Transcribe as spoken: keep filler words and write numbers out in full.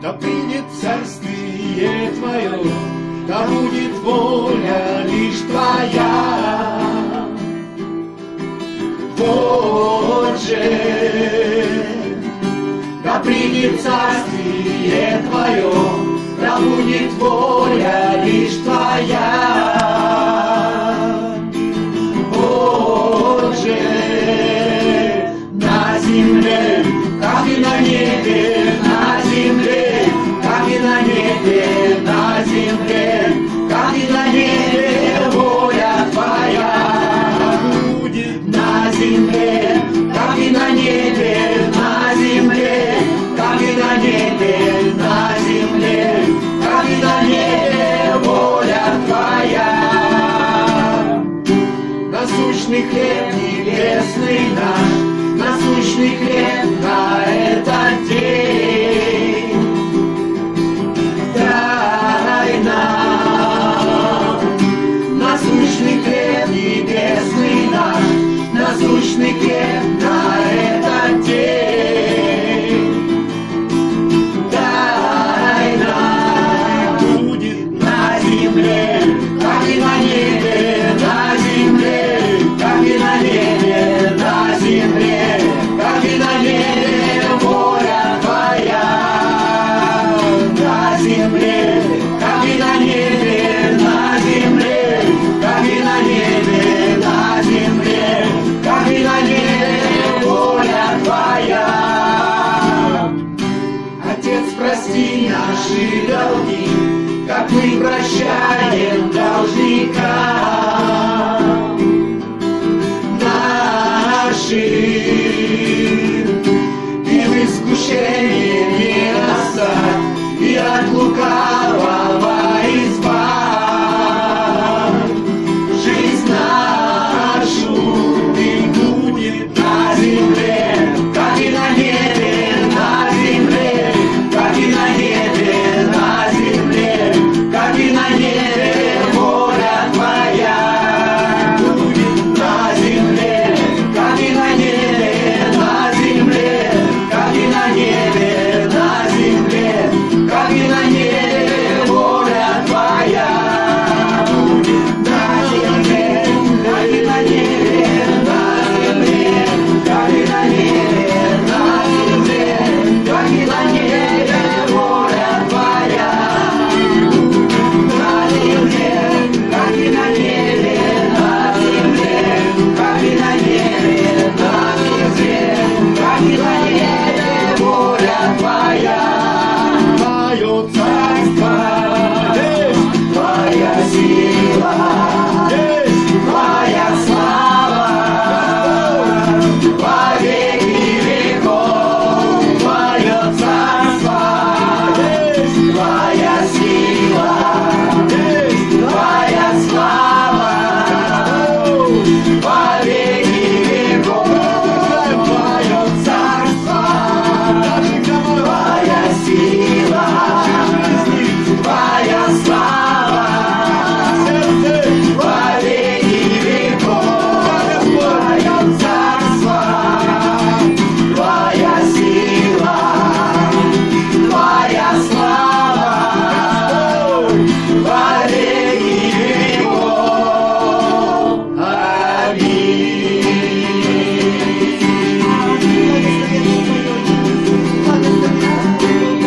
Да придет царствие Твое, да будет воля лишь Твоя. Боже, да придет царствие Твое, да будет воля лишь Твоя. Боже, на земле, как и на небе, на земле. На небе, на земле, как и на небе, воля Твоя. Будет на земле, как и на небе, на земле, как и на небе, на земле, как и на небе, воля Твоя. Насущный хлеб небесный наш, насущный хлеб на этот день. Насущный хлеб на этот день дай нам. Будет на земле, как и на небе, на земле, как и на небе, на земле, как и на небе, воля Твоя. На земле, как и на небе, на земле, как и на небе, на земле. И на небе воля Твоя. Отец, прости наши долги, как мы прощаем должника.